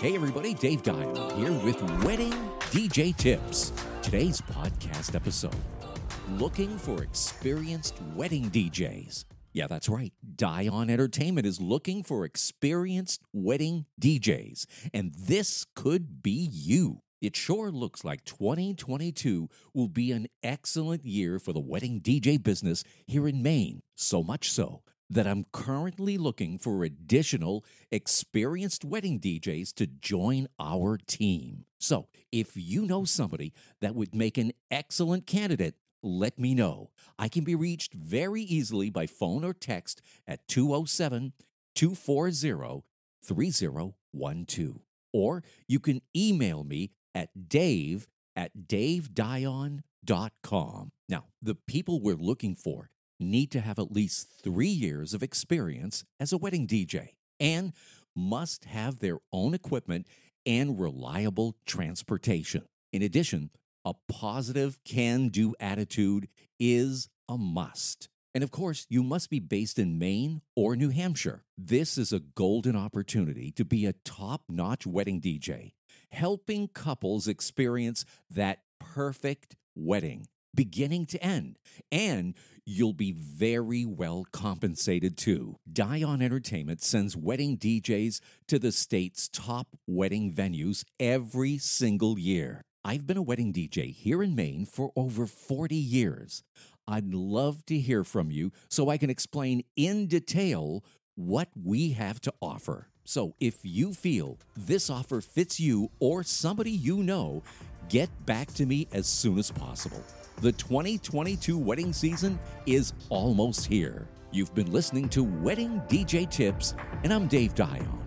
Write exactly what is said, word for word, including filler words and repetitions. Hey everybody, Dave Dion here with Wedding D J Tips. Today's podcast episode, looking for experienced wedding D Js. Yeah, that's right. Dion Entertainment is looking for experienced wedding D Js, and this could be you. It sure looks like twenty twenty-two will be an excellent year for the wedding D J business here in Maine, so much so that I'm currently looking for additional experienced wedding D Js to join our team. So if you know somebody that would make an excellent candidate, let me know. I can be reached very easily by phone or text at two oh seven, two four zero, three zero one two. Or you can email me at dave at dave dion dot com. Now, the people we're looking for need to have at least three years of experience as a wedding D J and must have their own equipment and reliable transportation. In addition, a positive can-do attitude is a must. And of course, you must be based in Maine or New Hampshire. This is a golden opportunity to be a top-notch wedding D J, helping couples experience that perfect wedding, beginning to end. And you'll be very well compensated too. Dion Entertainment sends wedding D Js to the state's top wedding venues every single year. I've been a wedding D J here in Maine for over forty years. I'd love to hear from you so I can explain in detail what we have to offer. So if you feel this offer fits you or somebody you know, get back to me as soon as possible. The twenty twenty-two wedding season is almost here. You've been listening to Wedding D J Tips, and I'm Dave Dion.